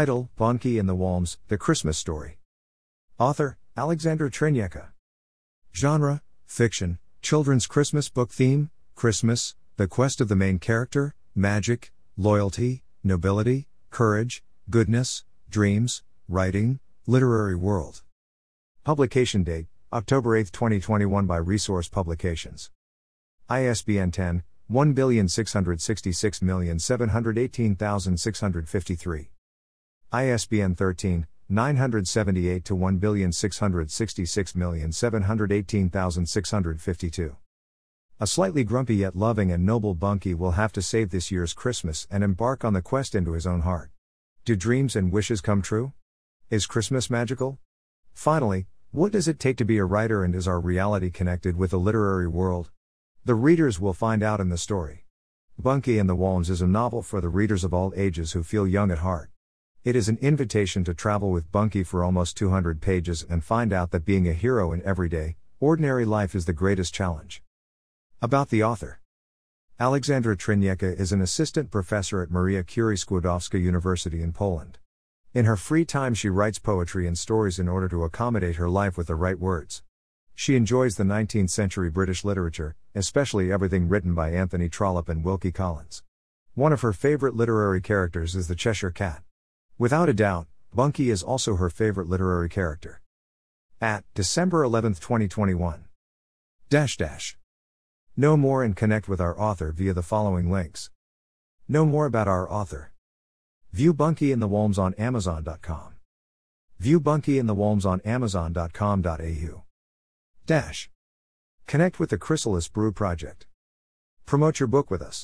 Title, Bunky and the Walms, The Christmas Story. Author, Aleksandra Tryniecka. Genre, Fiction, Children's Christmas Book. Theme, Christmas, the quest of the main character, magic, loyalty, nobility, courage, goodness, dreams, writing, literary world. Publication date, October 8, 2021 by Resource Publications. ISBN 10 1666718653. ISBN 13 978 to 1,666,718,652. A slightly grumpy yet loving and noble Bunky will have to save this year's Christmas and embark on the quest into his own heart. Do dreams and wishes come true? Is Christmas magical? Finally, what does it take to be a writer, and is our reality connected with the literary world? The readers will find out in the story. Bunky and the Walms is a novel for the readers of all ages who feel young at heart. It is an invitation to travel with Bunky for almost 200 pages and find out that being a hero in everyday, ordinary life is the greatest challenge. About the author. Aleksandra Tryniecka is an assistant professor at Maria Curie-Skłodowska University in Poland. In her free time she writes poetry and stories in order to accommodate her life with the right words. She enjoys the 19th century British literature, especially everything written by Anthony Trollope and Wilkie Collins. One of her favorite literary characters is the Cheshire Cat. Without a doubt, Bunky is also her favorite literary character. At December 11, 2021. Know more and connect with our author via the following links. Know more about our author. View Bunky and the Walms on Amazon.com. View Bunky and the Walms on Amazon.com.au. Connect with the Chrysalis Brew Project. Promote your book with us.